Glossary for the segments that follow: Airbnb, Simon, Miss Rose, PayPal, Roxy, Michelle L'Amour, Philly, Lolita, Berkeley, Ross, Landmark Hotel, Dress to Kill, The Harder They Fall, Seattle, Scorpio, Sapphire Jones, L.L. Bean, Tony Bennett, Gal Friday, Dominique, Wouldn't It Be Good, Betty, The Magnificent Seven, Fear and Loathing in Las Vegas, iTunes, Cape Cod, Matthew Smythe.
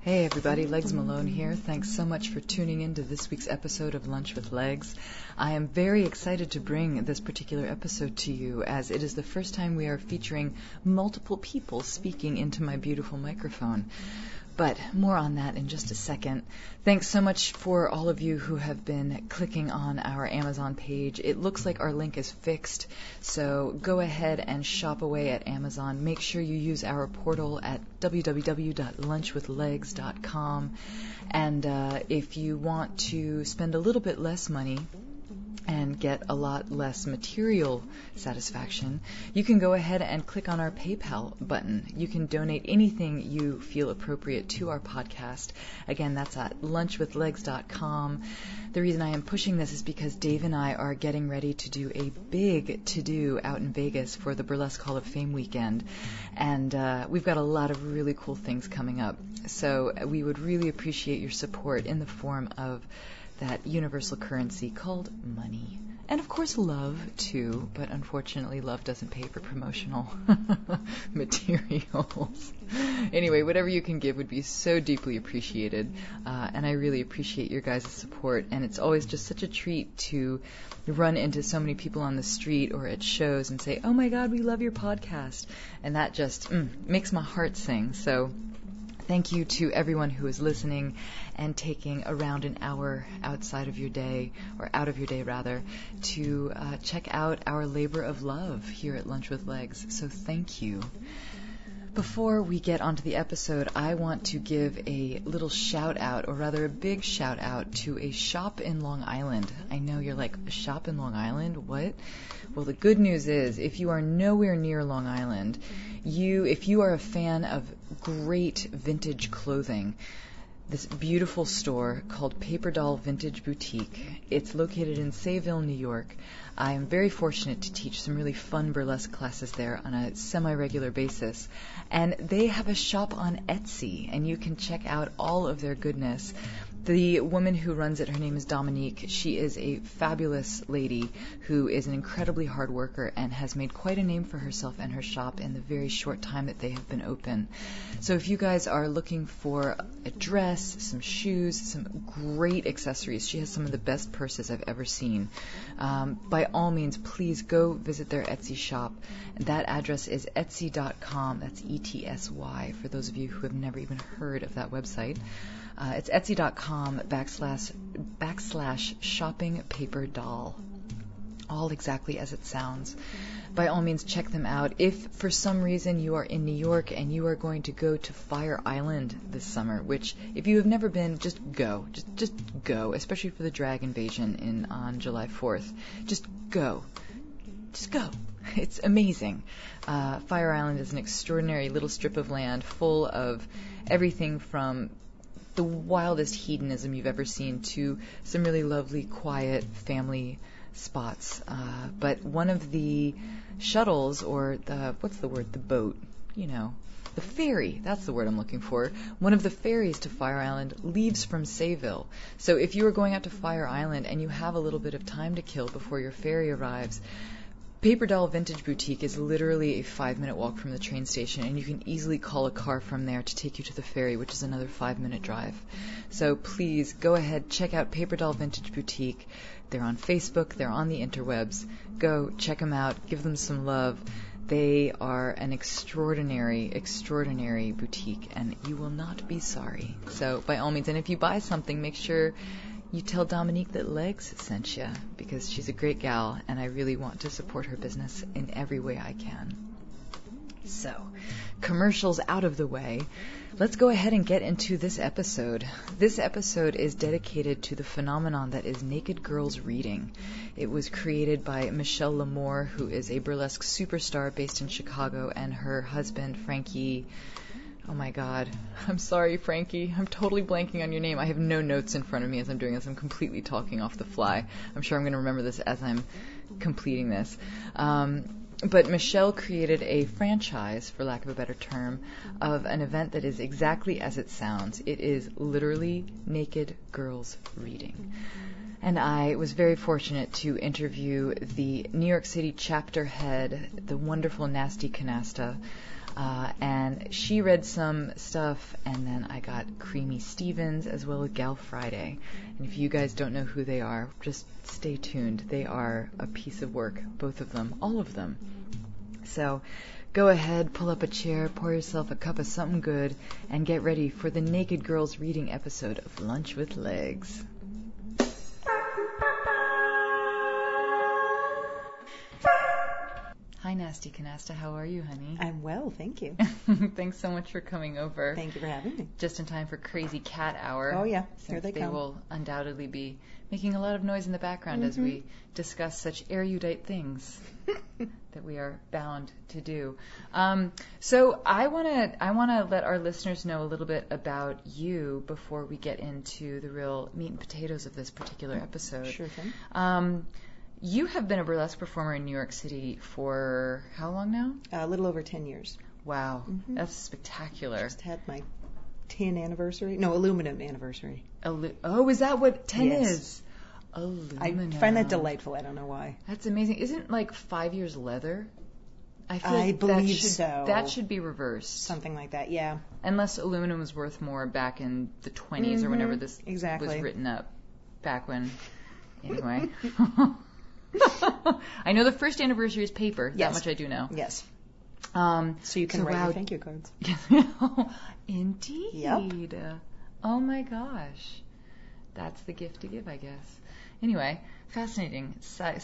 Hey everybody, Legs Malone here. Thanks so much for tuning in to this week's episode of Lunch with Legs. I am very excited to bring this particular episode to you as it is the first time we are featuring multiple people speaking into my beautiful microphone. But more on that in just a second. Thanks so much for all of you who have been clicking on our Amazon page. It looks like our link is fixed, so go ahead and shop away at Amazon. Make sure you use our portal at www.lunchwithlegs.com. And if you want to spend a little bit less money and get a lot less material satisfaction, you can go ahead and click on our PayPal button. You can donate anything you feel appropriate to our podcast. Again, that's at lunchwithlegs.com. The reason I am pushing this is because Dave and I are getting ready to do a big to-do out in Vegas for the Burlesque Hall of Fame weekend, and we've got a lot of really cool things coming up. So we would really appreciate your support in the form of that universal currency called money. And of course love too, but unfortunately love doesn't pay for promotional materials. Anyway, whatever you can give would be so deeply appreciated, and I really appreciate your guys' support, and it's always just such a treat to run into so many people on the street or at shows and say, oh my god, we love your podcast, and that just makes my heart sing. So thank you to everyone who is listening and taking around an hour outside of your day, or out of your day rather, to check out our labor of love here at Lunch with Legs. So thank you. Before we get onto the episode, I want to give a little shout out, or rather a big shout out, to a shop in Long Island. I know you're like, a shop in Long Island? What? Well, the good news is, if you are nowhere near Long Island, if you are a fan of great vintage clothing, this beautiful store called Paper Doll Vintage Boutique. It's located in Sayville, New York. I am very fortunate to teach some really fun burlesque classes there on a semi-regular basis. And they have a shop on Etsy, and you can check out all of their goodness. The woman who runs it, her name is Dominique. She is a fabulous lady who is an incredibly hard worker and has made quite a name for herself and her shop in the very short time that they have been open. So if you guys are looking for a dress, some shoes, some great accessories, she has some of the best purses I've ever seen. By all means, please go visit their Etsy shop. That address is etsy.com. That's E-T-S-Y for those of you who have never even heard of that website. It's etsy.com/shoppingpaperdoll, all exactly as it sounds. By all means, check them out. If for some reason you are in New York and you are going to go to Fire Island this summer, which if you have never been, just go, especially for the drag invasion on July 4th. Just go. It's amazing. Fire Island is an extraordinary little strip of land full of everything from the wildest hedonism you've ever seen to some really lovely, quiet family spots. But one of the shuttles, or the boat, the ferry, that's the word I'm looking for. One of the ferries to Fire Island leaves from Sayville. So if you are going out to Fire Island and you have a little bit of time to kill before your ferry arrives, Paper Doll Vintage Boutique is literally a 5-minute walk from the train station, and you can easily call a car from there to take you to the ferry, which is another 5-minute drive. So please go ahead, check out Paper Doll Vintage Boutique. They're on Facebook, they're on the interwebs. Go check them out, give them some love. They are an extraordinary, extraordinary boutique, and you will not be sorry. So by all means, and if you buy something, make sure you tell Dominique that Legs sent you, because she's a great gal, and I really want to support her business in every way I can. So, commercials out of the way, let's go ahead and get into this episode. This episode is dedicated to the phenomenon that is Naked Girls Reading. It was created by Michelle L'Amour, who is a burlesque superstar based in Chicago, and her husband, Frankie... Oh my god. I'm sorry, Frankie. I'm totally blanking on your name. I have no notes in front of me as I'm doing this. I'm completely talking off the fly. I'm sure I'm going to remember this as I'm completing this. But Michelle created a franchise, for lack of a better term, of an event that is exactly as it sounds. It is literally Naked Girls Reading. and I was very fortunate to interview the New York City chapter head, the wonderful Nasty Canasta, and she read some stuff, and then I got Creamy Stevens as well as Gal Friday. And if you guys don't know who they are, just stay tuned. They are a piece of work, both of them, all of them. So go ahead, pull up a chair, pour yourself a cup of something good, and get ready for the Naked Girls Reading episode of Lunch with Legs. Hi, Nasty Canasta. How are you, honey? I'm well, thank you. Thanks so much for coming over. Thank you for having me. Just in time for Crazy Cat Hour. Oh, yeah. Here they come. They will undoubtedly be making a lot of noise in the background as we discuss such erudite things that we are bound to do. So I wanna let our listeners know a little bit about you before we get into the real meat and potatoes of this particular episode. Sure thing. You have been a burlesque performer in New York City for how long now? A little over 10 years. Wow. Mm-hmm. That's spectacular. Just had my aluminum anniversary. Is that what 10 is? Aluminum. I find that delightful. I don't know why. That's amazing. Isn't like 5 years leather? I believe that should. That should be reversed. Something like that, yeah. Unless aluminum was worth more back in the 20s or whenever this was written up. Back when. Anyway. I know the first anniversary is paper. Yes. That much I do know. Yes. So you can write your thank you cards. Indeed. Yep. Oh, my gosh. That's the gift to give, I guess. Anyway, fascinating side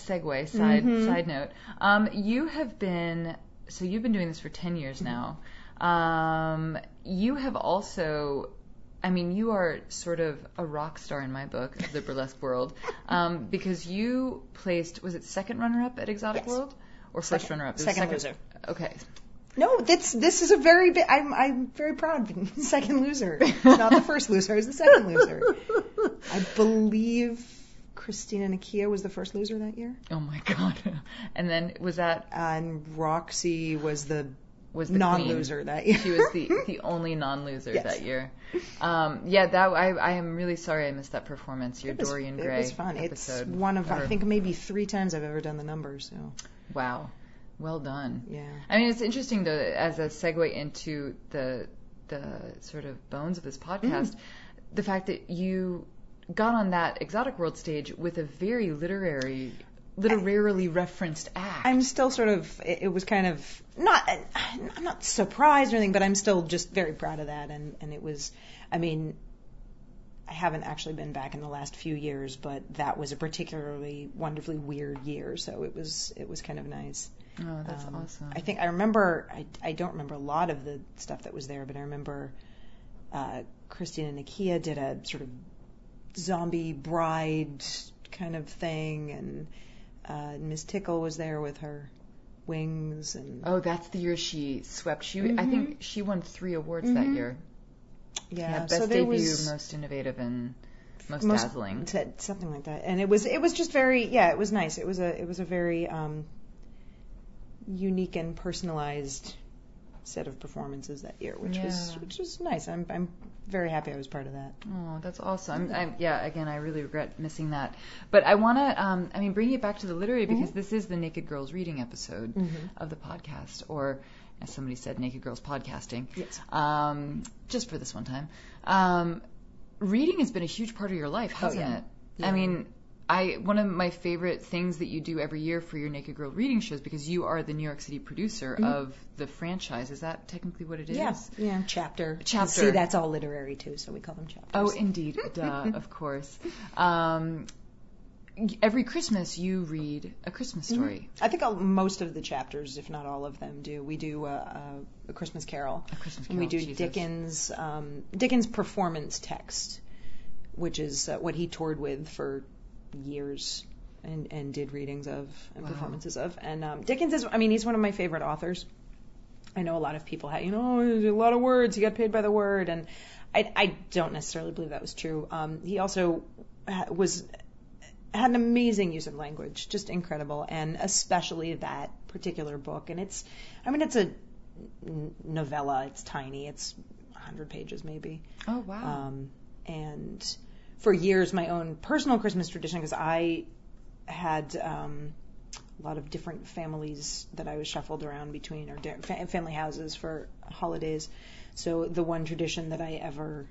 note. You've been doing this for 10 years now. You have also... you are sort of a rock star in my book of the burlesque world, because you placed, was it second runner-up at Exotic World? Or first runner-up? Second loser. Okay. No, this is a very big, I'm very proud of being the second loser. It's not the first loser, it's the second loser. I believe Christina Nakia was the first loser that year. Oh my God. And then was that? And Roxy was the... was the non-loser queen. That year. She was the only non-loser that year. I am really sorry I missed that performance. Dorian Gray. It was fun. Episode. It's one of I think maybe 3 times I've ever done the numbers. So. Wow, well done. Yeah. It's interesting though, as a segue into the sort of bones of this podcast, the fact that you got on that Exotic World stage with a very literarily referenced act. I'm still sort of, it was kind of, I'm not surprised or anything, but I'm still just very proud of that. And it was, I haven't actually been back in the last few years, but that was a particularly wonderfully weird year. So it was kind of nice. Oh, that's awesome. I think I remember, I don't remember a lot of the stuff that was there, but I remember Christina Nakia did a sort of zombie bride kind of thing, and Ms. Tickle was there with her wings, and that's the year she swept. I think she won 3 awards that year. Best debut, most innovative, and most dazzling, something like that. And it was just very it was nice. It was a very unique and personalized set of performances that year, which was nice. I'm very happy I was part of that. Oh, that's awesome. Again, I really regret missing that, but I want to bring it back to the literary, because this is the Naked Girls Reading episode of the podcast, or as somebody said, Naked Girls Podcasting. Yes. Just for this one time, reading has been a huge part of your life, hasn't it? Yeah. One of my favorite things that you do every year for your Naked Girl Reading shows, because you are the New York City producer of the franchise. Is that technically what it is? Yes. Yeah. Chapter. See, that's all literary too, so we call them chapters. Oh, indeed. Duh, of course. Every Christmas you read a Christmas story. I think most of the chapters, if not all of them, do. We do a Christmas Carol. A Christmas Carol. And we do Dickens' performance text, which is what he toured with for years and did readings of and performances of. And Dickens is, he's one of my favorite authors. I know a lot of people a lot of words, he got paid by the word, and I don't necessarily believe that was true. He also had an amazing use of language, just incredible, and especially that particular book. And it's, it's a novella, it's tiny, it's 100 pages maybe. Oh, wow. And for years, my own personal Christmas tradition, because I had a lot of different families that I was shuffled around between, or family houses for holidays. So the one tradition that I ever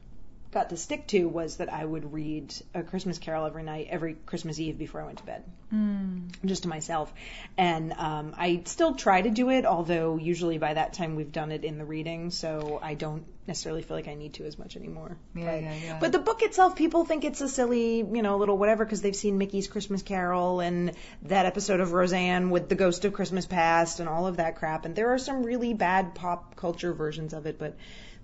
got to stick to was that I would read A Christmas Carol every night, every Christmas Eve before I went to bed, just to myself. And I still try to do it, although usually by that time we've done it in the reading, so I don't necessarily feel like I need to as much anymore. Yeah. But the book itself, people think it's a silly, little whatever, because they've seen Mickey's Christmas Carol and that episode of Roseanne with the Ghost of Christmas Past and all of that crap. And there are some really bad pop culture versions of it, but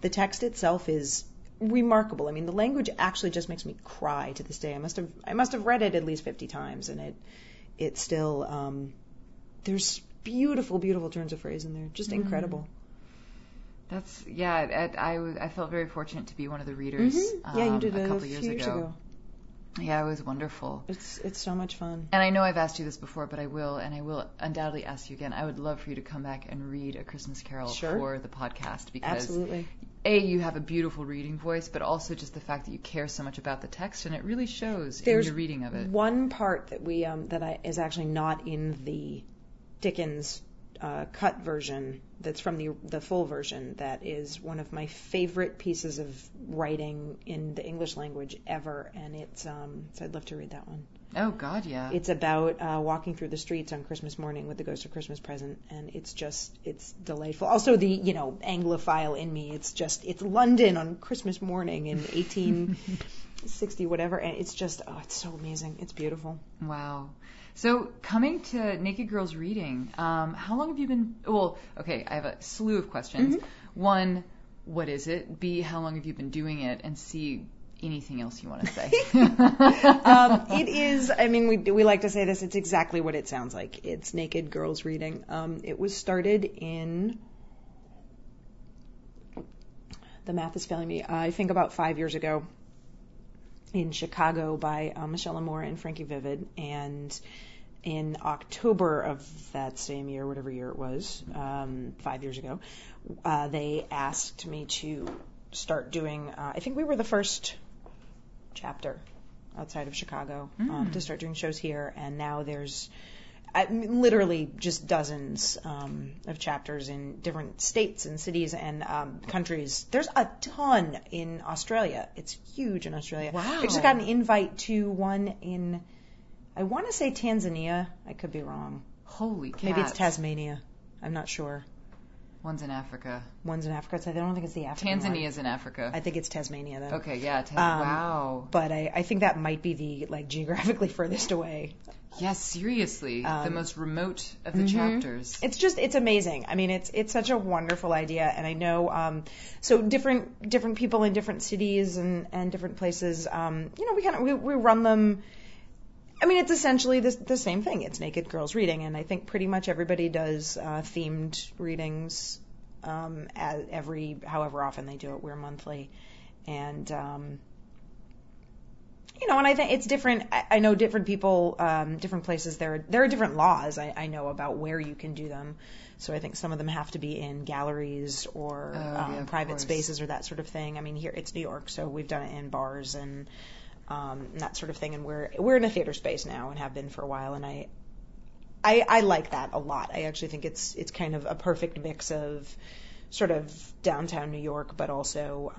the text itself is remarkable. I mean, the language actually just makes me cry to this day. I must have read it at least 50 times, and it still there's beautiful turns of phrase in there. Just incredible. That's I felt very fortunate to be one of the readers. Yeah, you did a couple years ago. Yeah, it was wonderful. It's so much fun. And I know I've asked you this before, but I will undoubtedly ask you again. I would love for you to come back and read A Christmas Carol for the podcast, because absolutely. A, you have a beautiful reading voice, but also just the fact that you care so much about the text, and it really shows in your reading of it. There's one part that we is actually not in the Dickens cut version, that's from the full version, that is one of my favorite pieces of writing in the English language ever, and it's so I'd love to read that one. Oh God, yeah. It's about walking through the streets on Christmas morning with the Ghost of Christmas Present, and it's delightful. Also, the Anglophile in me, it's London on Christmas morning in 1860 whatever, and it's just it's so amazing. It's beautiful. Wow. So coming to Naked Girls Reading, how long have you been? Well, okay, I have a slew of questions. One, what is it? B, how long have you been doing it? And C, anything else you want to say? It is. I mean, we like to say this. It's exactly what it sounds like. It's Naked Girls Reading. It was started in, the math is failing me, I think about 5 years ago, in Chicago by Michelle L'Amour and Frankie Vivid, and in October of that same year, whatever year it was, 5 years ago, they asked me to start doing, I think we were the first chapter outside of Chicago, to start doing shows here, and now there's literally just dozens of chapters in different states and cities and countries. There's a ton in Australia. It's huge in Australia. Wow. I just got an invite to one in, I want to say Tanzania. I could be wrong. Holy cow. Maybe it's Tasmania. I'm not sure. One's in Africa. So I don't think it's the African one. Tanzania's in Africa. I think it's Tasmania, though. Okay, yeah. Wow. But I think that might be the geographically furthest away. Yes, yeah, seriously. The most remote of the chapters. It's amazing. I mean, it's such a wonderful idea. And I know, so different people in different cities and different places, we run them. I mean, it's essentially the same thing. It's Naked Girls Reading, and I think pretty much everybody does themed readings however often they do it. We're monthly, and and I think it's different. I know different people, different places. There are different laws I know about where you can do them. So I think some of them have to be in galleries or private spaces or that sort of thing. I mean, here it's New York, so we've done it in bars and. That sort of thing, and we're in a theater space now and have been for a while, and I like that a lot. I actually think it's kind of a perfect mix of sort of downtown New York, but also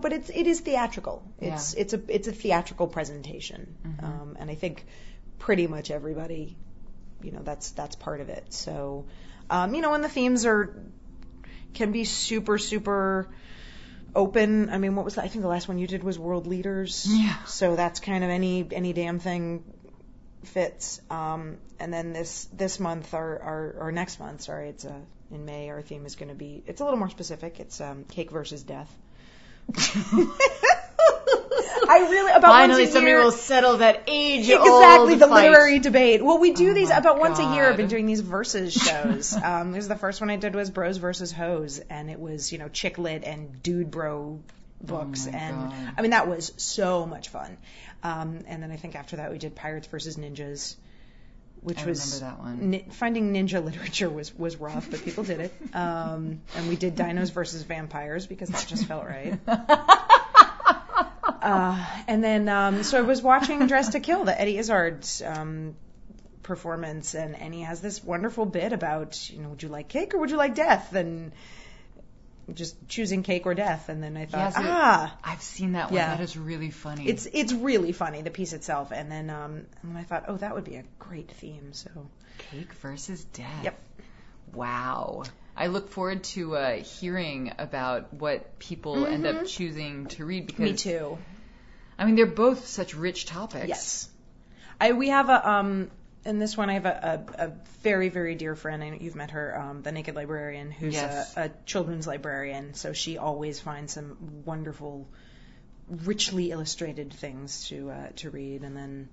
but it is theatrical. It's a theatrical presentation, and I think pretty much everybody, that's part of it. So and the themes can be super super open. I mean, what was that? I think the last one you did was World Leaders. Yeah. So that's kind of any damn thing fits. And then this month or next month, sorry, it's in May. Our theme is going to be, it's a little more specific. It's Cake versus Death. I really finally somebody will settle that age-old literary debate. Well, we do these about once a year. I've been doing these versus shows. There's the first one I did was Bros versus Hoes, and it was chick lit and dude bro books, God. I mean that was so much fun. And then I think after that we did Pirates versus Ninjas, which was remember that one. Finding ninja literature was rough, but people did it. And we did Dinos versus Vampires because that just felt right. And then, so I was watching Dress to Kill, the Eddie Izzard performance, and he has this wonderful bit about, you know, would you like cake or would you like death? And just choosing cake or death. And then I thought, I've seen that one. Yeah. That is really funny. It's really funny, the piece itself. And then I thought, oh, that would be a great theme. So cake versus death. Yep. Wow. I look forward to hearing about what people mm-hmm. end up choosing to read. Because, me too. I mean, they're both such rich topics. Yes. We have a, in this one I have a very, very dear friend, I know you've met her, the Naked Librarian, who's yes. a children's librarian. So she always finds some wonderful, richly illustrated things to read. And then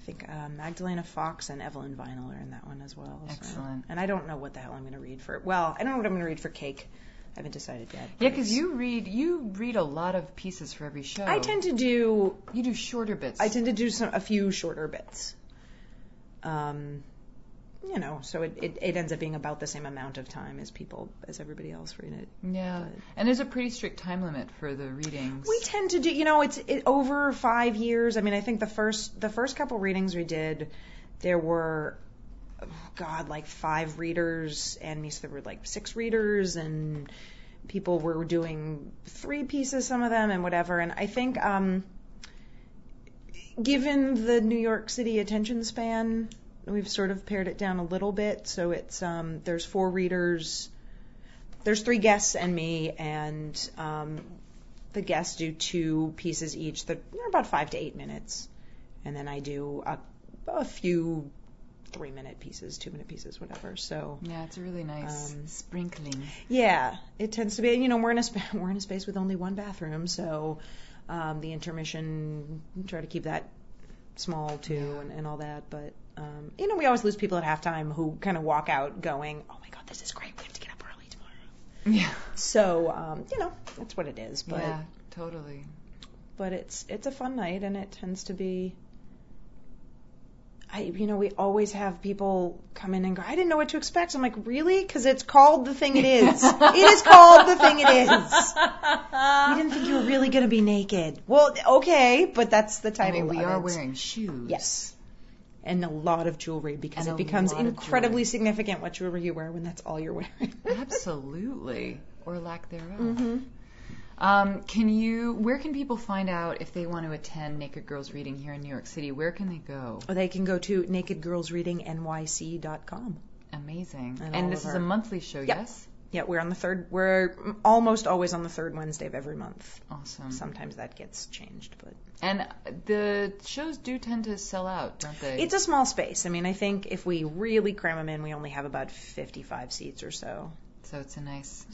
I think Magdalena Fox and Evelyn Vinyl are in that one as well. So. Excellent. And I don't know what the hell I'm going to read for. Well, I don't know what I'm going to read for cake. I haven't decided yet. Yeah, because you read a lot of pieces for every show. I tend to do. You do shorter bits. I tend to do a few shorter bits. You know, so it ends up being about the same amount of time as everybody else read it. Yeah, but, and there's a pretty strict time limit for the readings. We tend to do, you know, it's over 5 years. I mean, I think the first couple readings we did, there were, like 5 readers, and there were like 6 readers, and people were doing 3 pieces, some of them, and whatever. And I think, given the New York City attention span, we've sort of pared it down a little bit, so it's there's 4 readers, there's 3 guests and me, and the guests do 2 pieces each. They're about 5 to 8 minutes, and then I do a few 3-minute pieces, 2-minute pieces, whatever. So yeah, it's a really nice sprinkling. Yeah, it tends to be. You know, we're in a space with only one bathroom, so the intermission, try to keep that small too, yeah. and all that, but. You know, we always lose people at halftime who kind of walk out going, oh, my God, this is great. We have to get up early tomorrow. Yeah. So, you know, that's what it is. But, yeah, totally. But it's a fun night, and it tends to be, you know, we always have people come in and go, I didn't know what to expect. So I'm like, really? Because it's called the thing it is. It is called the thing it is. We didn't think you were really going to be naked. Well, okay, but that's the title of it. I mean, we are wearing shoes. Yes. And a lot of jewelry, because it becomes incredibly significant what jewelry you wear when that's all you're wearing. Absolutely, or lack thereof. Mm-hmm. Where can people find out if they want to attend Naked Girls Reading here in New York City? Where can they go? Oh, they can go to nakedgirlsreadingnyc.com. Amazing. And this is a monthly show, yep. Yes? Yeah, we're almost always on the third Wednesday of every month. Awesome. Sometimes that gets changed, but. And the shows do tend to sell out, don't they? It's a small space. I mean, I think if we really cram them in, we only have about 55 seats or so. So it's a nice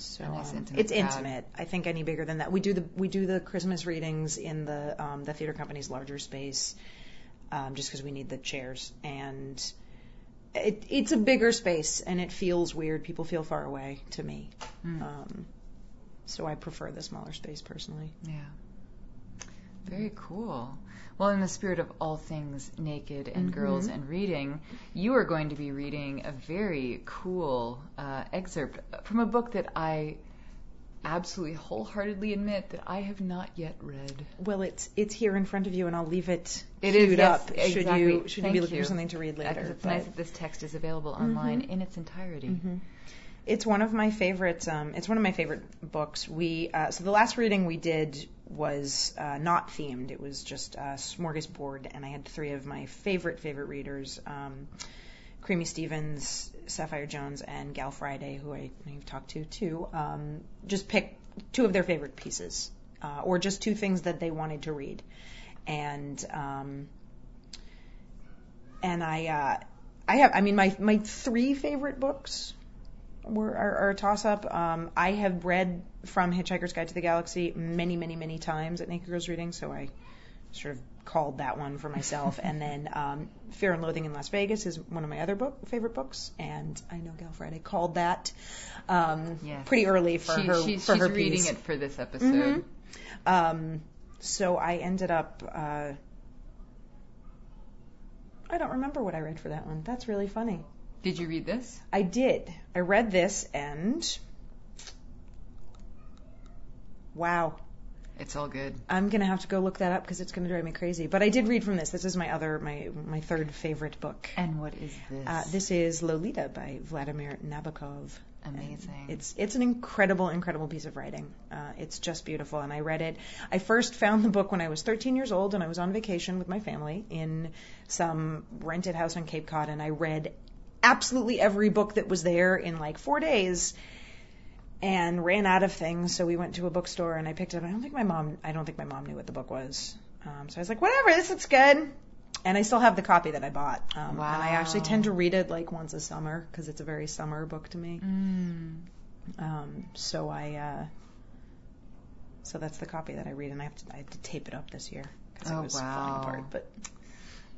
intimate. It's intimate. I think any bigger than that, we do the Christmas readings in the theater company's larger space, just because we need the chairs and. It's a bigger space, and it feels weird. People feel far away to me. Mm. So I prefer the smaller space personally. Yeah. Very cool. Well, in the spirit of all things naked and mm-hmm. girls and reading, you are going to be reading a very cool excerpt from a book that I absolutely wholeheartedly admit that I have not yet read. Well, it's here in front of you, and I'll leave it queued up. Yes, exactly. Should you be looking for something to read later? It's nice that this text is available online mm-hmm. in its entirety. Mm-hmm. It's one of my favorites. It's one of my favorite books. So the last reading we did was not themed. It was just a smorgasbord, and I had 3 of my favorite readers. Creamy Stevens, Sapphire Jones, and Gal Friday, who I know you've talked to too, just picked 2 of their favorite pieces, or just 2 things that they wanted to read, and I have, I mean, my 3 favorite books are a toss up. I have read from Hitchhiker's Guide to the Galaxy many times at Naked Girls Reading, so I sort of called that one for myself. And then Fear and Loathing in Las Vegas is one of my other favorite books, and I know Gal Friday called that yes. pretty early for her piece. She's reading it for this episode. Mm-hmm. So I ended up... I don't remember what I read for that one. That's really funny. Did you read this? I did. I read this, and... Wow. It's all good. I'm going to have to go look that up because it's going to drive me crazy. But I did read from this. This is my third favorite book. And what is this? This is Lolita by Vladimir Nabokov. Amazing. And it's an incredible piece of writing. It's just beautiful, and I read it. I first found the book when I was 13 years old, and I was on vacation with my family in some rented house on Cape Cod, and I read absolutely every book that was there in like 4 days and ran out of things, so we went to a bookstore, and I picked it up. I don't think my mom knew what the book was. So I was like, whatever, this looks good. And I still have the copy that I bought. Wow. And I actually tend to read it like once a summer because it's a very summer book to me. So that's the copy that I read, and I have to tape it up this year because it was falling apart. But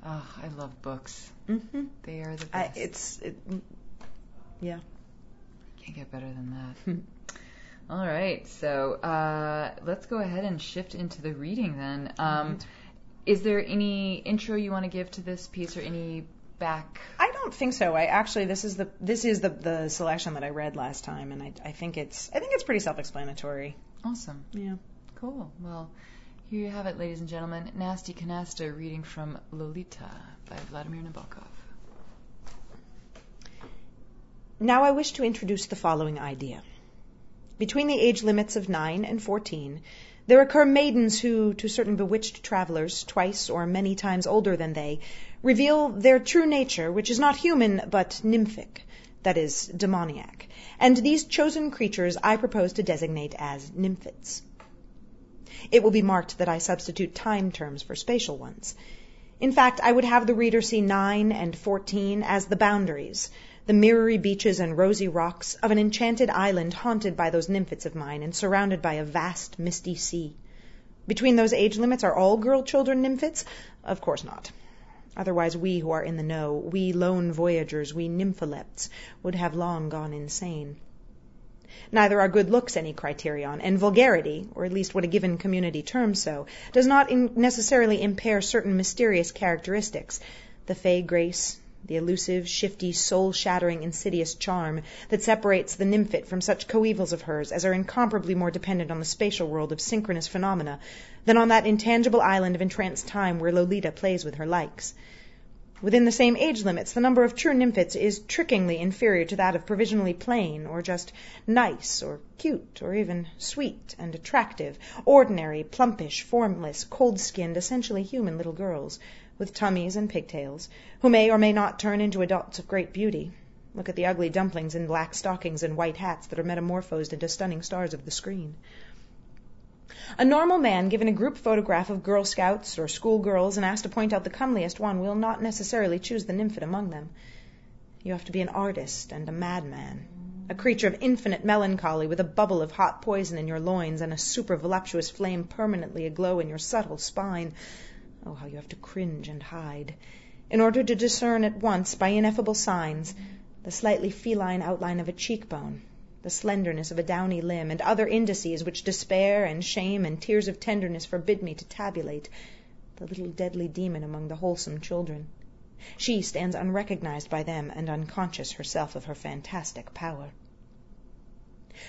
I love books. Mm-hmm. They are the best. Yeah. Can't get better than that. All right, so let's go ahead and shift into the reading then. Right. Is there any intro you want to give to this piece or any back? I don't think so. This is the selection that I read last time, and I think it's pretty self-explanatory. Awesome. Yeah. Cool. Well, here you have it, ladies and gentlemen. Nasty Canasta reading from Lolita by Vladimir Nabokov. Now I wish to introduce the following idea. Between the age limits of 9 and 14, there occur maidens who, to certain bewitched travelers, twice or many times older than they, reveal their true nature, which is not human, but nymphic, that is, demoniac. And these chosen creatures I propose to designate as nymphets. It will be marked that I substitute time terms for spatial ones. In fact, I would have the reader see 9 and 14 as the boundaries, the mirrory beaches and rosy rocks of an enchanted island haunted by those nymphets of mine and surrounded by a vast, misty sea. Between those age limits, are all girl children nymphets? Of course not. Otherwise, we who are in the know, we lone voyagers, we nympholepts, would have long gone insane. Neither are good looks any criterion, and vulgarity, or at least what a given community terms so, does not necessarily impair certain mysterious characteristics. The fey grace, the elusive, shifty, soul-shattering, insidious charm that separates the nymphet from such coevals of hers as are incomparably more dependent on the spatial world of synchronous phenomena than on that intangible island of entranced time where Lolita plays with her likes. Within the same age limits, the number of true nymphets is trickingly inferior to that of provisionally plain, or just nice, or cute, or even sweet and attractive, ordinary, plumpish, formless, cold-skinned, essentially human little girls, with tummies and pigtails, who may or may not turn into adults of great beauty. Look at the ugly dumplings in black stockings and white hats that are metamorphosed into stunning stars of the screen. A normal man given a group photograph of Girl Scouts or schoolgirls and asked to point out the comeliest one will not necessarily choose the nymphet among them. You have to be an artist and a madman, a creature of infinite melancholy with a bubble of hot poison in your loins and a super-voluptuous flame permanently aglow in your subtle spine. Oh, how you have to cringe and hide, in order to discern at once, by ineffable signs, the slightly feline outline of a cheekbone, the slenderness of a downy limb, and other indices which despair and shame and tears of tenderness forbid me to tabulate, the little deadly demon among the wholesome children. She stands unrecognized by them and unconscious herself of her fantastic power.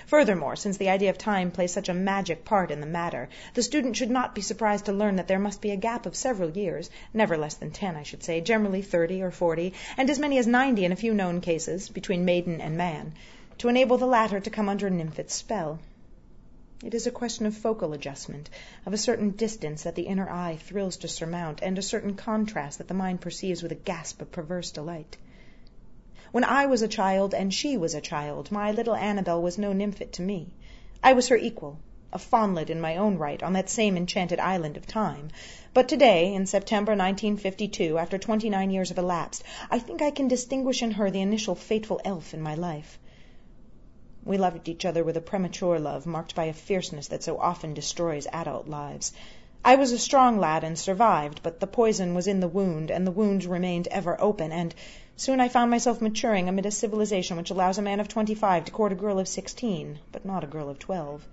Furthermore, since the idea of time plays such a magic part in the matter, the student should not be surprised to learn that there must be a gap of several years, never less than 10, I should say, generally 30 or 40, and as many as 90 in a few known cases, between maiden and man, to enable the latter to come under a nymphet's spell. It is a question of focal adjustment, of a certain distance that the inner eye thrills to surmount, and a certain contrast that the mind perceives with a gasp of perverse delight. When I was a child and she was a child, my little Annabel was no nymphet to me. I was her equal, a faunlet in my own right on that same enchanted island of time. But today, in September 1952, after 29 years have elapsed, I think I can distinguish in her the initial fateful elf in my life. We loved each other with a premature love marked by a fierceness that so often destroys adult lives. I was a strong lad and survived, but the poison was in the wound, and the wound remained ever open, and soon I found myself maturing amid a civilization which allows a man of 25 to court a girl of 16, but not a girl of 12.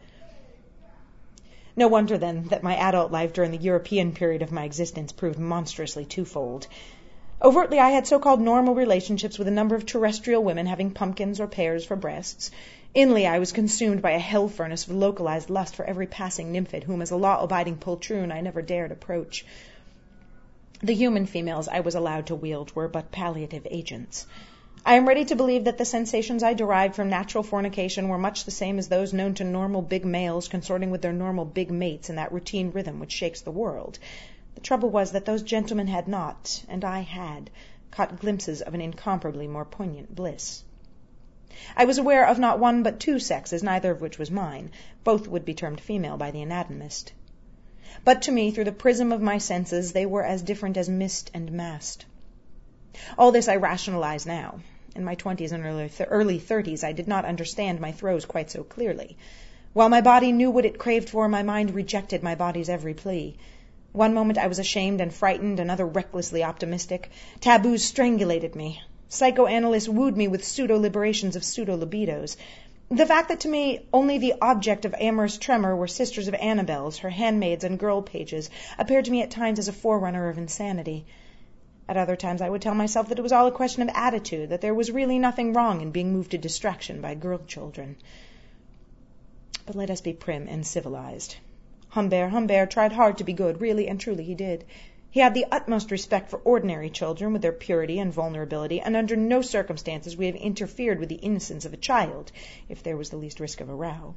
No wonder, then, that my adult life during the European period of my existence proved monstrously twofold. Overtly, I had so-called normal relationships with a number of terrestrial women having pumpkins or pears for breasts. Inly, I was consumed by a hell furnace of localized lust for every passing nymphid whom, as a law-abiding poltroon, I never dared approach. The human females I was allowed to wield were but palliative agents. I am ready to believe that the sensations I derived from natural fornication were much the same as those known to normal big males consorting with their normal big mates in that routine rhythm which shakes the world. The trouble was that those gentlemen had not, and I had, caught glimpses of an incomparably more poignant bliss. I was aware of not one but two sexes, neither of which was mine. Both would be termed female by the anatomist. But to me, through the prism of my senses, they were as different as mist and mast. All this I rationalize now. In my 20s and early 30s, I did not understand my throes quite so clearly. While my body knew what it craved for, my mind rejected my body's every plea. One moment I was ashamed and frightened, another recklessly optimistic. Taboos strangulated me. Psychoanalysts wooed me with pseudo-liberations of pseudo-libidos. The fact that to me only the object of amorous tremor were sisters of Annabelle's, her handmaids and girl pages, appeared to me at times as a forerunner of insanity. At other times I would tell myself that it was all a question of attitude, that there was really nothing wrong in being moved to distraction by girl children. But let us be prim and civilized. Humbert tried hard to be good, really and truly he did. He had the utmost respect for ordinary children with their purity and vulnerability, and under no circumstances would have interfered with the innocence of a child, if there was the least risk of a row.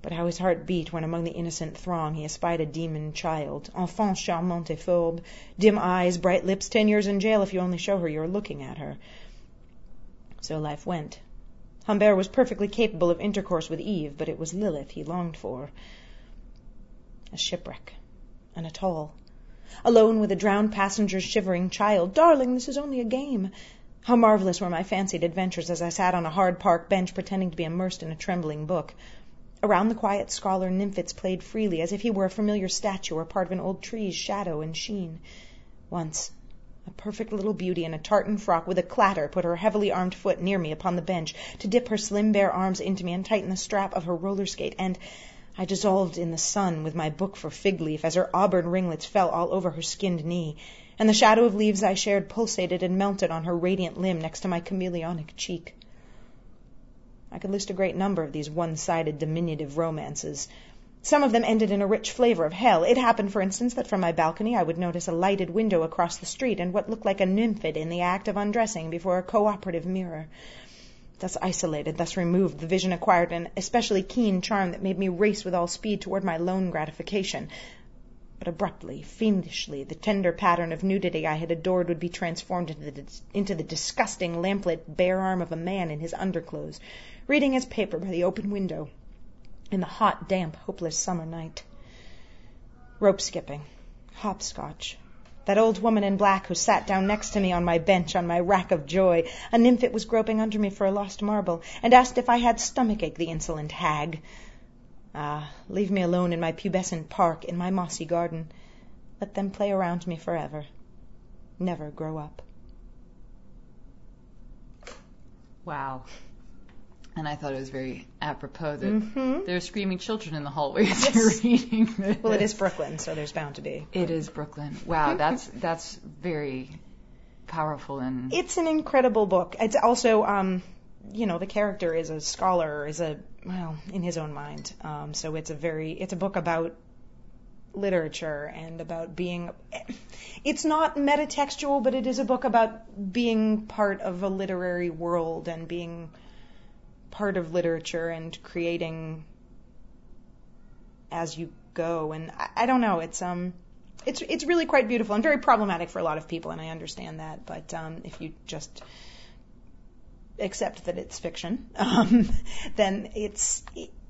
But how his heart beat when among the innocent throng he espied a demon child, enfant charmante et fourbe, dim eyes, bright lips, 10 years in jail if you only show her you're looking at her. So life went. Humbert was perfectly capable of intercourse with Eve, but it was Lilith he longed for. A shipwreck, an atoll, alone with a drowned passenger's shivering child. Darling, this is only a game. How marvelous were my fancied adventures as I sat on a hard park bench pretending to be immersed in a trembling book. Around the quiet scholar, nymphets played freely, as if he were a familiar statue or part of an old tree's shadow and sheen. Once, a perfect little beauty in a tartan frock with a clatter put her heavily armed foot near me upon the bench to dip her slim bare arms into me and tighten the strap of her roller skate, and I dissolved in the sun with my book for fig leaf as her auburn ringlets fell all over her skinned knee, and the shadow of leaves I shared pulsated and melted on her radiant limb next to my chameleonic cheek. I could list a great number of these one-sided diminutive romances. Some of them ended in a rich flavor of hell. It happened, for instance, that from my balcony I would notice a lighted window across the street and what looked like a nymphid in the act of undressing before a cooperative mirror. Thus isolated, thus removed, the vision acquired an especially keen charm that made me race with all speed toward my lone gratification. But abruptly, fiendishly, the tender pattern of nudity I had adored would be transformed into the disgusting lamplit bare arm of a man in his underclothes, reading his paper by the open window in the hot, damp, hopeless summer night. Rope skipping, hopscotch, that old woman in black who sat down next to me on my bench, on my rack of joy. A nymphette was groping under me for a lost marble, and asked if I had stomachache, the insolent hag. Ah, leave me alone in my pubescent park, in my mossy garden. Let them play around me forever. Never grow up. Wow. And I thought it was very apropos that there are screaming children in the hallways. Yes. Reading this. Well, it is Brooklyn, so there's bound to be. It is Brooklyn. Wow, that's very powerful. And it's an incredible book. It's also, the character is a scholar, in his own mind. So it's a book about literature and about being. It's not metatextual, but it is a book about being part of a literary world and being part of literature and creating as you go. And I don't know, it's really quite beautiful and very problematic for a lot of people, and I understand that, but if you just accept that it's fiction, then it's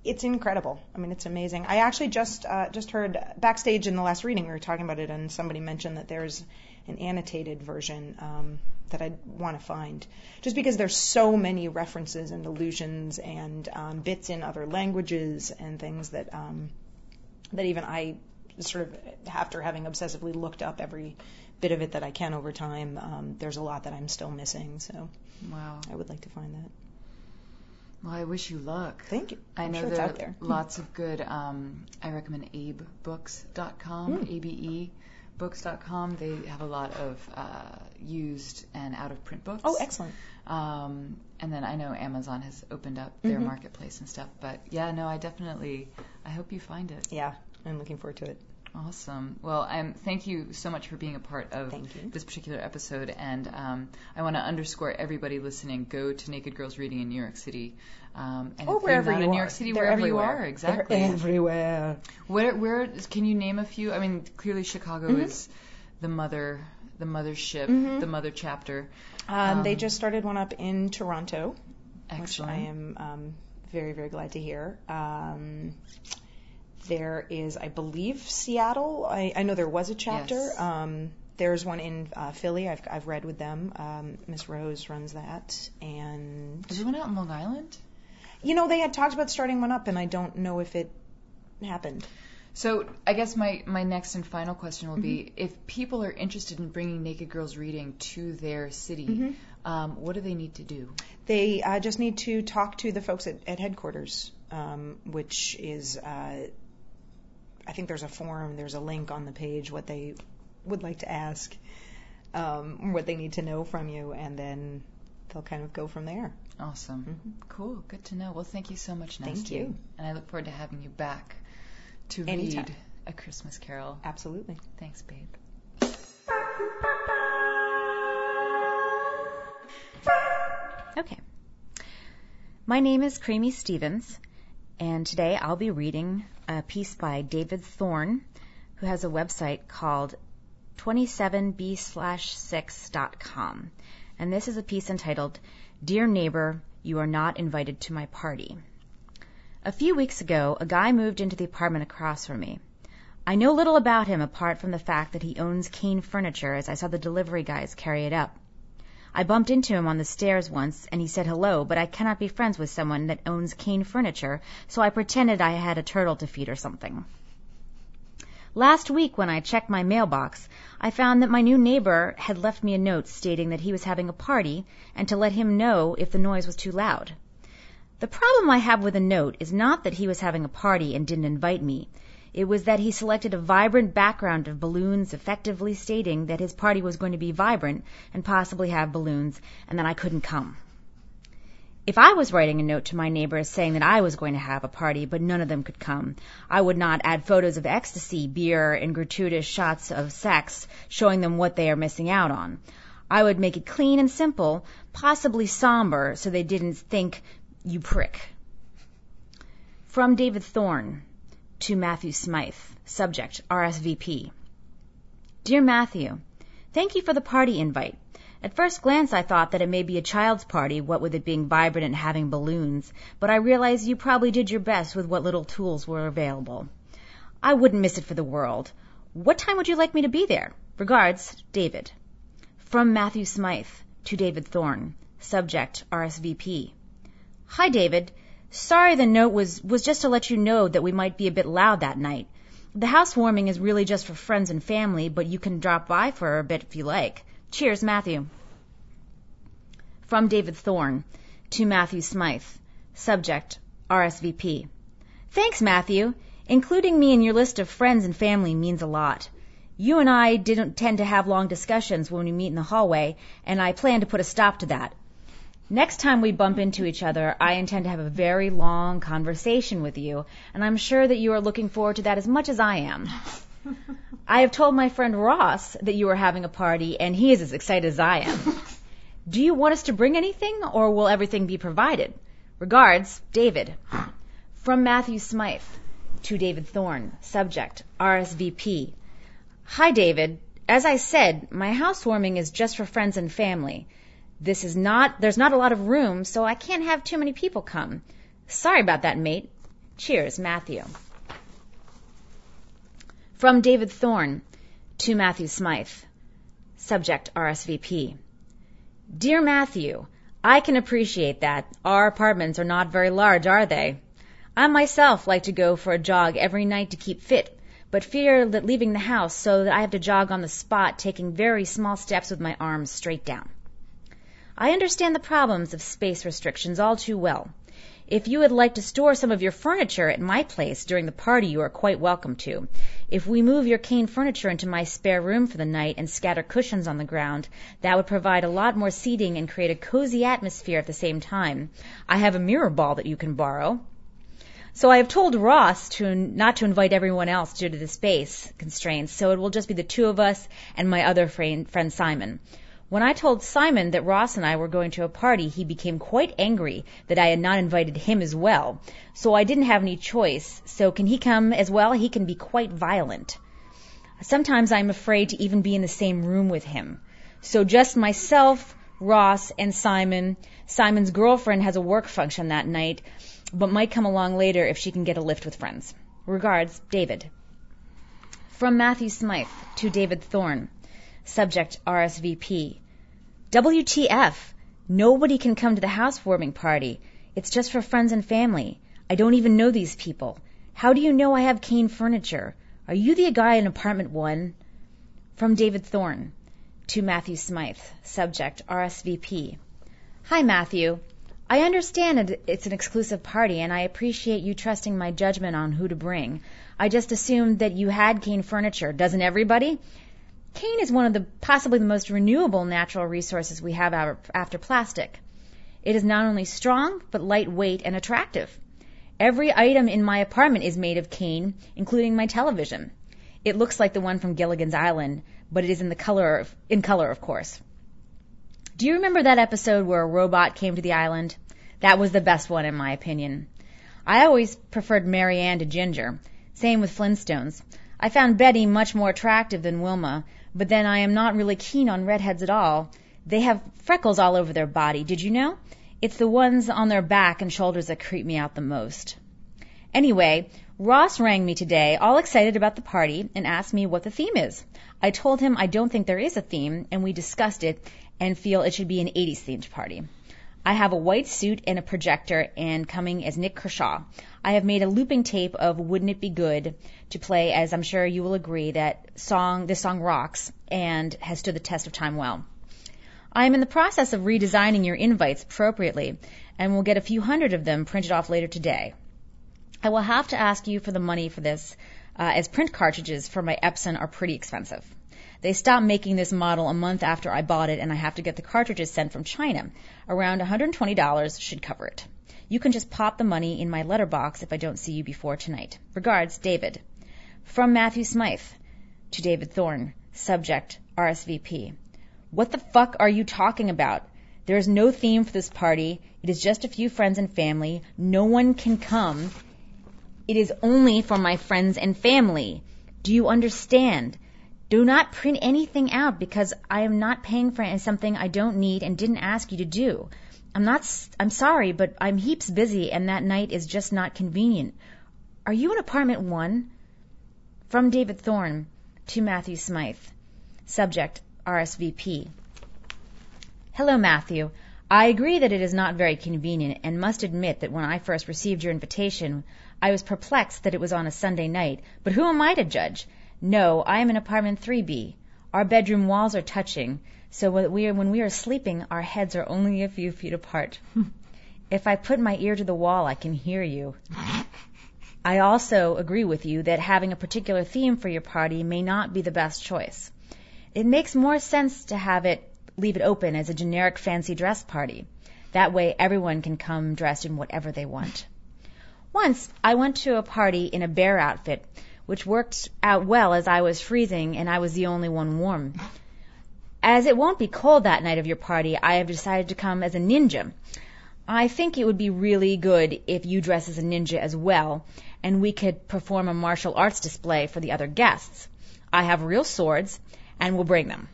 incredible. I mean, it's amazing. I actually just heard backstage in the last reading, we were talking about it, and somebody mentioned that there's an annotated version that I'd want to find, just because there's so many references and allusions and bits in other languages and things that that even I sort of, after having obsessively looked up every bit of it that I can over time, there's a lot that I'm still missing. So wow, I would like to find that. Well, I wish you luck. Thank you. I'm sure it's out there. Lots of good. I recommend abebooks.com, ABE. abebooks.com. They have a lot of used and out-of-print books. Oh, excellent. And then I know Amazon has opened up their marketplace and stuff. But, yeah, no, I hope you find it. Yeah, I'm looking forward to it. Awesome. Well, thank you so much for being a part of this particular episode. And I want to underscore everybody listening, go to Naked Girls Reading in New York City. And or wherever you are. In New York City, wherever you are, exactly. They're everywhere. Where can you name a few? I mean, clearly Chicago is the mothership, the mother chapter. They just started one up in Toronto, which I am very, very glad to hear. There is, I believe, Seattle. I know there was a chapter. Yes. There's one in Philly. I've read with them. Miss Rose runs that. And is there one out in Long Island? You know, they had talked about starting one up, and I don't know if it happened. So I guess my next and final question will be, if people are interested in bringing Naked Girls Reading to their city, what do they need to do? They just need to talk to the folks at headquarters, which is... I think there's a form, there's a link on the page, what they would like to ask, what they need to know from you, and then they'll kind of go from there. Awesome. Cool. Good to know. Well, thank you so much, Nasty. Thank you. And I look forward to having you back to read A Christmas Carol. Absolutely. Thanks, babe. Okay. My name is Creamy Stevens, and today I'll be reading a piece by David Thorne, who has a website called 27b/6.com. And this is a piece entitled, Dear Neighbor, You Are Not Invited to My Party. A few weeks ago, a guy moved into the apartment across from me. I know little about him apart from the fact that he owns Cane Furniture, as I saw the delivery guys carry it up. I bumped into him on the stairs once, and he said hello, but I cannot be friends with someone that owns Cane Furniture, so I pretended I had a turtle to feed or something. Last week, when I checked my mailbox, I found that my new neighbor had left me a note stating that he was having a party and to let him know if the noise was too loud. The problem I have with the note is not that he was having a party and didn't invite me. It was that he selected a vibrant background of balloons, effectively stating that his party was going to be vibrant and possibly have balloons, and that I couldn't come. If I was writing a note to my neighbors saying that I was going to have a party, but none of them could come, I would not add photos of ecstasy, beer, and gratuitous shots of sex, showing them what they are missing out on. I would make it clean and simple, possibly somber, so they didn't think, you prick. From David Thorne. To Matthew Smythe, subject, RSVP. Dear Matthew, thank you for the party invite. At first glance, I thought that it may be a child's party, what with it being vibrant and having balloons, but I realize you probably did your best with what little tools were available. I wouldn't miss it for the world. What time would you like me to be there? Regards, David. From Matthew Smythe to David Thorne, subject, RSVP. Hi, David. Sorry the note was just to let you know that we might be a bit loud that night. The housewarming is really just for friends and family, but you can drop by for a bit if you like. Cheers, Matthew. From David Thorne to Matthew Smythe. Subject, RSVP. Thanks, Matthew. Including me in your list of friends and family means a lot. You and I didn't tend to have long discussions when we meet in the hallway, and I plan to put a stop to that. Next time we bump into each other, I intend to have a very long conversation with you, and I'm sure that you are looking forward to that as much as I am. I have told my friend Ross that you are having a party, and he is as excited as I am. Do you want us to bring anything, or will everything be provided? Regards, David. From Matthew Smythe to David Thorne, subject, RSVP. Hi, David. As I said, my housewarming is just for friends and family. There's not a lot of room, so I can't have too many people come. Sorry about that, mate. Cheers, Matthew. From David Thorne to Matthew Smythe. Subject, RSVP. Dear Matthew, I can appreciate that. Our apartments are not very large, are they? I myself like to go for a jog every night to keep fit, but fear that leaving the house so that I have to jog on the spot, taking very small steps with my arms straight down. I understand the problems of space restrictions all too well. If you would like to store some of your furniture at my place during the party, you are quite welcome to. If we move your cane furniture into my spare room for the night and scatter cushions on the ground, that would provide a lot more seating and create a cozy atmosphere at the same time. I have a mirror ball that you can borrow. So I have told Ross not to invite everyone else due to the space constraints, so it will just be the two of us and my other friend Simon. When I told Simon that Ross and I were going to a party, he became quite angry that I had not invited him as well. So I didn't have any choice. So can he come as well? He can be quite violent. Sometimes I'm afraid to even be in the same room with him. So just myself, Ross, and Simon. Simon's girlfriend has a work function that night, but might come along later if she can get a lift with friends. Regards, David. From Matthew Smythe to David Thorne. Subject, RSVP. WTF. Nobody can come to the housewarming party. It's just for friends and family. I don't even know these people. How do you know I have cane furniture? Are you the guy in apartment 1? From David Thorne to Matthew Smythe. Subject, RSVP. Hi, Matthew. I understand it's an exclusive party, and I appreciate you trusting my judgment on who to bring. I just assumed that you had cane furniture. Doesn't everybody? Cane is one of the possibly the most renewable natural resources we have after plastic. It is not only strong, but lightweight and attractive. Every item in my apartment is made of cane, including my television. It looks like the one from Gilligan's Island, but it is in color, of course. Do you remember that episode where a robot came to the island? That was the best one, in my opinion. I always preferred Mary Ann to Ginger. Same with Flintstones. I found Betty much more attractive than Wilma, but then I am not really keen on redheads at all. They have freckles all over their body, did you know? It's the ones on their back and shoulders that creep me out the most. Anyway, Ross rang me today, all excited about the party, and asked me what the theme is. I told him I don't think there is a theme, and we discussed it, and feel it should be an 80s themed party. I have a white suit and a projector and coming as Nick Kershaw. I have made a looping tape of Wouldn't It Be Good to play, as I'm sure you will agree that this song rocks and has stood the test of time well. I am in the process of redesigning your invites appropriately and will get a few hundred of them printed off later today. I will have to ask you for the money for this, as print cartridges for my Epson are pretty expensive. They stopped making this model a month after I bought it, and I have to get the cartridges sent from China. Around $120 should cover it. You can just pop the money in my letterbox if I don't see you before tonight. Regards, David. From Matthew Smythe to David Thorne. Subject, RSVP. What the fuck are you talking about? There is no theme for this party. It is just a few friends and family. No one can come. It is only for my friends and family. Do you understand? Do not print anything out because I am not paying for something I don't need and didn't ask you to do. I'm sorry, but I'm heaps busy and that night is just not convenient. Are you in apartment 1? From David Thorne to Matthew Smythe. Subject, RSVP. Hello, Matthew. I agree that it is not very convenient and must admit that when I first received your invitation, I was perplexed that it was on a Sunday night, but who am I to judge? No, I am in apartment 3B. Our bedroom walls are touching, so when we are sleeping, our heads are only a few feet apart. If I put my ear to the wall, I can hear you. I also agree with you that having a particular theme for your party may not be the best choice. It makes more sense to leave it open as a generic fancy dress party. That way, everyone can come dressed in whatever they want. Once, I went to a party in a bear outfit, which worked out well as I was freezing and I was the only one warm. As it won't be cold that night of your party, I have decided to come as a ninja. I think it would be really good if you dress as a ninja as well, and we could perform a martial arts display for the other guests. I have real swords and will bring them.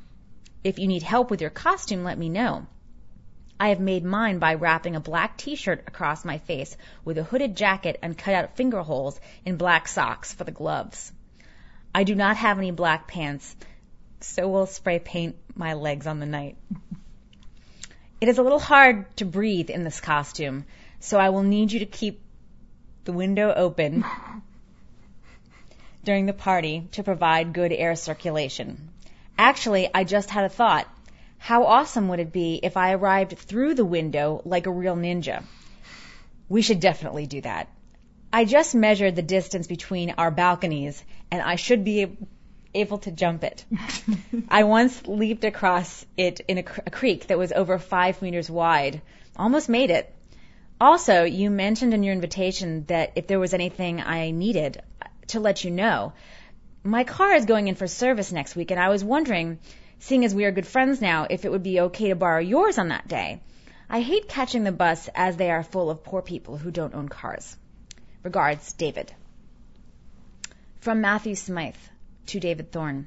If you need help with your costume, let me know. I have made mine by wrapping a black t-shirt across my face with a hooded jacket and cut out finger holes in black socks for the gloves. I do not have any black pants, so we'll spray paint my legs on the night. It is a little hard to breathe in this costume, so I will need you to keep the window open during the party to provide good air circulation. Actually, I just had a thought. How awesome would it be if I arrived through the window like a real ninja? We should definitely do that. I just measured the distance between our balconies, and I should be able to jump it. I once leaped across it in a creek that was over 5 meters wide. Almost made it. Also, you mentioned in your invitation that if there was anything I needed, to let you know. My car is going in for service next week, and I was wondering, seeing as we are good friends now, if it would be okay to borrow yours on that day. I hate catching the bus, as they are full of poor people who don't own cars. Regards, David. From Matthew Smythe to David Thorne.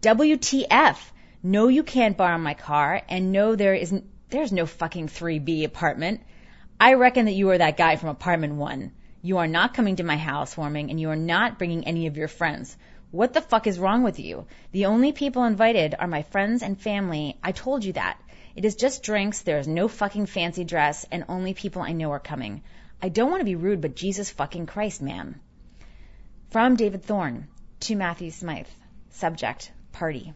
WTF! No, you can't borrow my car, and no, there's no fucking 3B apartment. I reckon that you are that guy from apartment 1. You are not coming to my housewarming, and you are not bringing any of your friends. What the fuck is wrong with you? The only people invited are my friends and family. I told you that. It is just drinks, there is no fucking fancy dress, and only people I know are coming. I don't want to be rude, but Jesus fucking Christ, ma'am. From David Thorne to Matthew Smythe. Subject, party.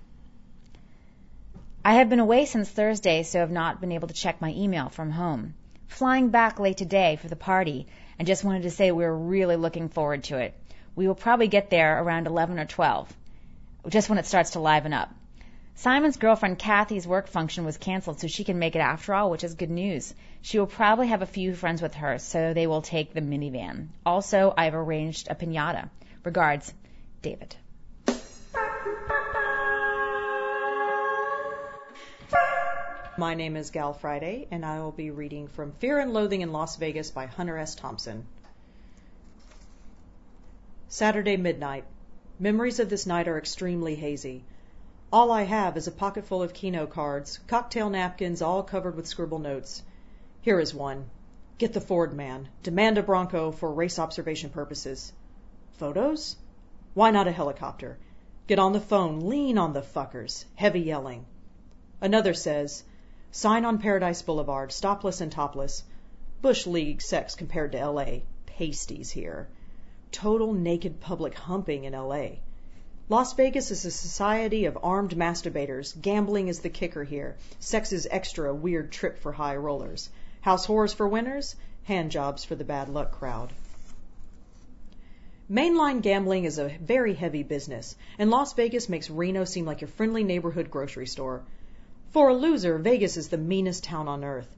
I have been away since Thursday, so have not been able to check my email from home. Flying back late today for the party, and just wanted to say we're really looking forward to it. We will probably get there around 11 or 12, just when it starts to liven up. Simon's girlfriend Kathy's work function was canceled, so she can make it after all, which is good news. She will probably have a few friends with her, so they will take the minivan. Also, I've arranged a piñata. Regards, David. My name is Gal Friday, and I will be reading from Fear and Loathing in Las Vegas by Hunter S. Thompson. Saturday midnight. Memories of this night are extremely hazy. All I have is a pocket full of keno cards, cocktail napkins all covered with scribble notes. Here is one. Get the Ford man. Demand a Bronco for race observation purposes. Photos? Why not a helicopter? Get on the phone. Lean on the fuckers. Heavy yelling. Another says, sign on Paradise Boulevard, stopless and topless. Bush League sex compared to L.A. Pasties here. Total naked public humping in L.A. Las Vegas is a society of armed masturbators. Gambling is the kicker here. Sex is extra, a weird trip for high rollers. House whores for winners, hand jobs for the bad luck crowd. Mainline gambling is a very heavy business, and Las Vegas makes Reno seem like your friendly neighborhood grocery store. For a loser, Vegas is the meanest town on earth.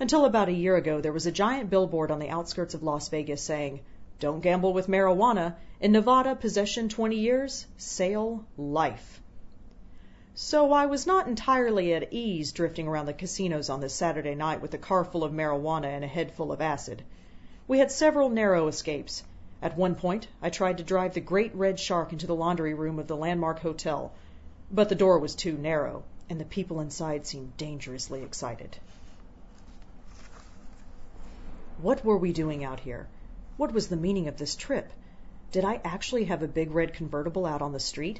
Until about a year ago, there was a giant billboard on the outskirts of Las Vegas saying, don't gamble with marijuana. In Nevada, possession 20 years, sale life. So I was not entirely at ease drifting around the casinos on this Saturday night with a car full of marijuana and a head full of acid. We had several narrow escapes. At one point, I tried to drive the Great Red Shark into the laundry room of the Landmark Hotel, but the door was too narrow, and the people inside seemed dangerously excited. What were we doing out here? What was the meaning of this trip? Did I actually have a big red convertible out on the street?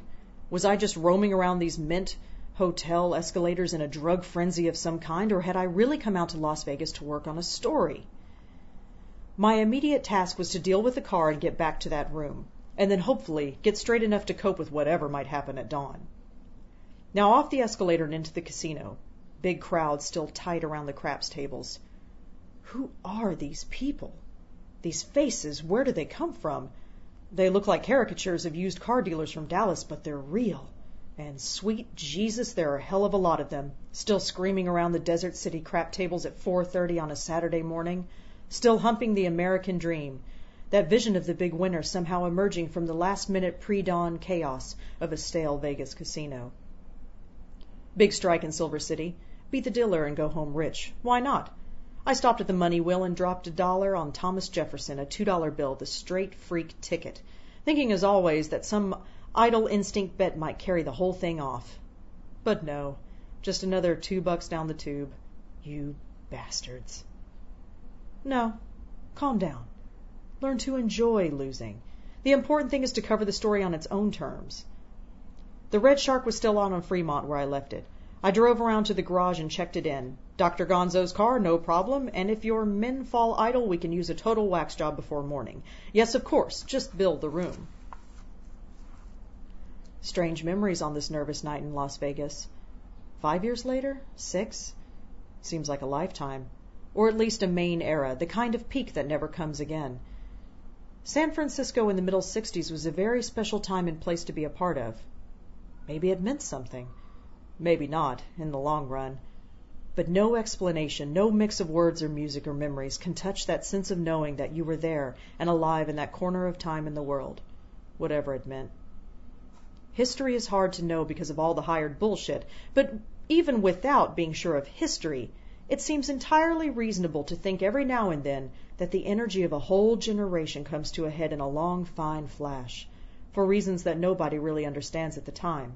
Was I just roaming around these mint hotel escalators in a drug frenzy of some kind, or had I really come out to Las Vegas to work on a story? My immediate task was to deal with the car and get back to that room, and then hopefully get straight enough to cope with whatever might happen at dawn. Now off the escalator and into the casino, big crowd still tight around the craps tables. Who are these people? These faces, where do they come from? They look like caricatures of used car dealers from Dallas, but they're real. And sweet Jesus, there are a hell of a lot of them, still screaming around the Desert City crap tables at 4:30 on a Saturday morning, still humping the American dream, that vision of the big winner somehow emerging from the last-minute pre-dawn chaos of a stale Vegas casino. Big strike in Silver City. Beat the dealer and go home rich. Why not? I stopped at the money wheel and dropped $1 on Thomas Jefferson, a $2 bill, the straight freak ticket, thinking as always that some idle instinct bet might carry the whole thing off. But no, just another $2 down the tube. You bastards. No, calm down. Learn to enjoy losing. The important thing is to cover the story on its own terms. The Red Shark was still out on Fremont where I left it. I drove around to the garage and checked it in. Dr. Gonzo's car, no problem, and if your men fall idle, we can use a total wax job before morning. Yes, of course, just build the room. Strange memories on this nervous night in Las Vegas. 5 years later? 6? Seems like a lifetime. or at least a main era, the kind of peak that never comes again. San Francisco in the middle 60s was a very special time and place to be a part of. Maybe it meant something. Maybe not, in the long run. But no explanation, no mix of words or music or memories can touch that sense of knowing that you were there and alive in that corner of time in the world, whatever it meant. History is hard to know because of all the hired bullshit, but even without being sure of history, it seems entirely reasonable to think every now and then that the energy of a whole generation comes to a head in a long, fine flash, for reasons that nobody really understands at the time,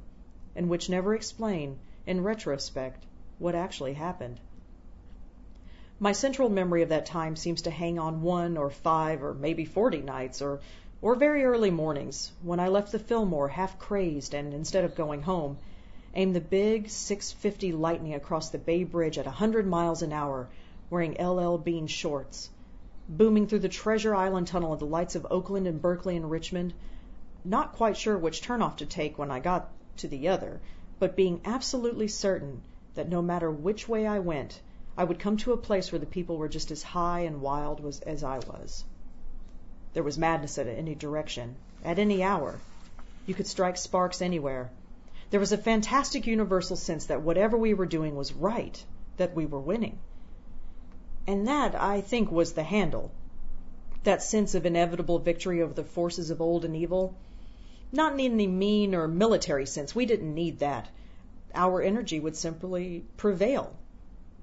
and which never explain, in retrospect, what actually happened. My central memory of that time seems to hang on 1 or 5 or maybe 40 nights or very early mornings when I left the Fillmore half crazed and, instead of going home, aimed the big 650 Lightning across the Bay Bridge at 100 miles an hour, wearing L.L. Bean shorts, booming through the Treasure Island Tunnel at the lights of Oakland and Berkeley and Richmond, not quite sure which turnoff to take when I got to the other, but being absolutely certain that no matter which way I went, I would come to a place where the people were just as high and wild as I was. There was madness at any direction, at any hour. You could strike sparks anywhere. There was a fantastic universal sense that whatever we were doing was right, that we were winning. And that, I think, was the handle. That sense of inevitable victory over the forces of old and evil. Not in any mean or military sense. We didn't need that. Our energy would simply prevail.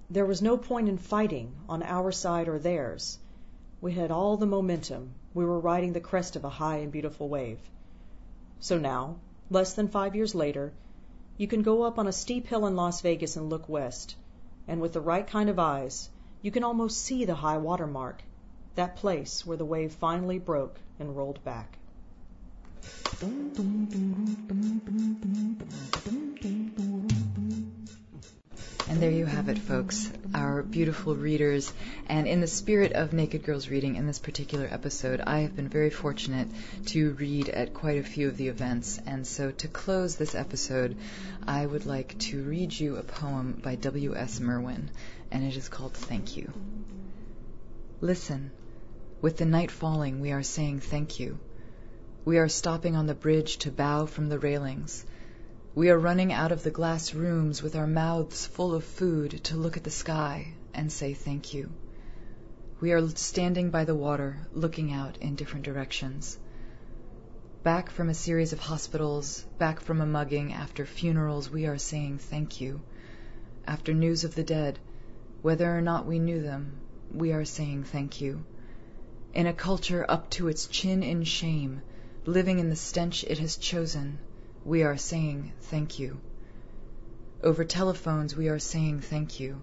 There was no point in fighting on our side or theirs. We had all the momentum. We were riding the crest of a high and beautiful wave. So now, less than 5 years later, you can go up on a steep hill in Las Vegas and look west, and with the right kind of eyes, you can almost see the high water mark, that place where the wave finally broke and rolled back. And there you have it, folks, our beautiful readers. And in the spirit of Naked Girls Reading, in this particular episode, I have been very fortunate to read at quite a few of the events. And so to close this episode, I would like to read you a poem by W.S. Merwin, and it is called Thank You. Listen, with the night falling, we are saying thank you. We are stopping on the bridge to bow from the railings. We are running out of the glass rooms with our mouths full of food to look at the sky and say thank you. We are standing by the water, looking out in different directions. Back from a series of hospitals, back from a mugging, after funerals, we are saying thank you. After news of the dead, whether or not we knew them, we are saying thank you. In a culture up to its chin in shame, living in the stench it has chosen, we are saying thank you. Over telephones, we are saying thank you.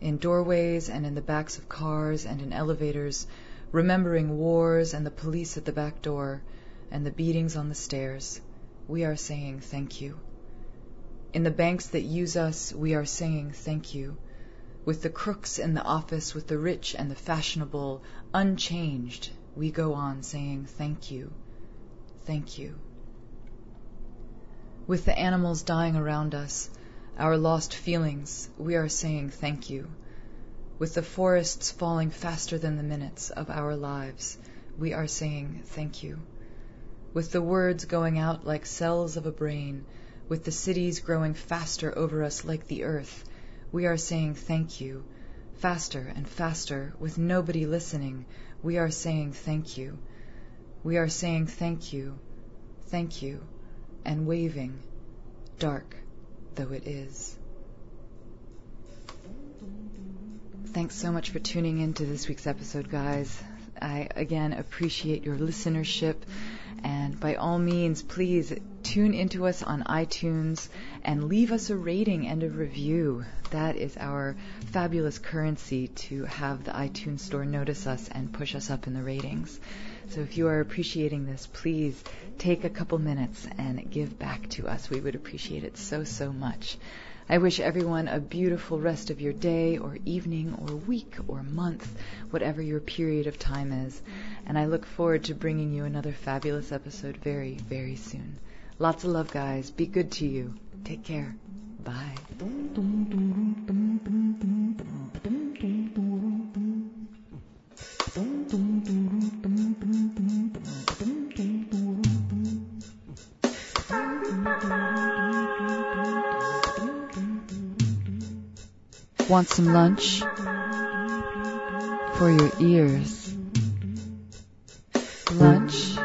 In doorways and in the backs of cars and in elevators, remembering wars and the police at the back door and the beatings on the stairs, we are saying thank you. In the banks that use us, we are saying thank you. With the crooks in the office, with the rich and the fashionable, unchanged, we go on saying thank you, thank you. With the animals dying around us, our lost feelings, we are saying thank you. With the forests falling faster than the minutes of our lives, we are saying thank you. With the words going out like cells of a brain, with the cities growing faster over us like the earth, we are saying thank you. Faster and faster, with nobody listening, we are saying thank you. We are saying thank you, thank you, and waving, dark though it is. Thanks so much for tuning in to this week's episode, guys. I, again, appreciate your listenership. And by all means, please tune into us on iTunes and leave us a rating and a review. That is our fabulous currency to have the iTunes store notice us and push us up in the ratings. So if you are appreciating this, please take a couple minutes and give back to us. We would appreciate it so, so much. I wish everyone a beautiful rest of your day or evening or week or month, whatever your period of time is. And I look forward to bringing you another fabulous episode very, very soon. Lots of love, guys. Be good to you. Take care. Bye. Want some lunch for your ears? Lunch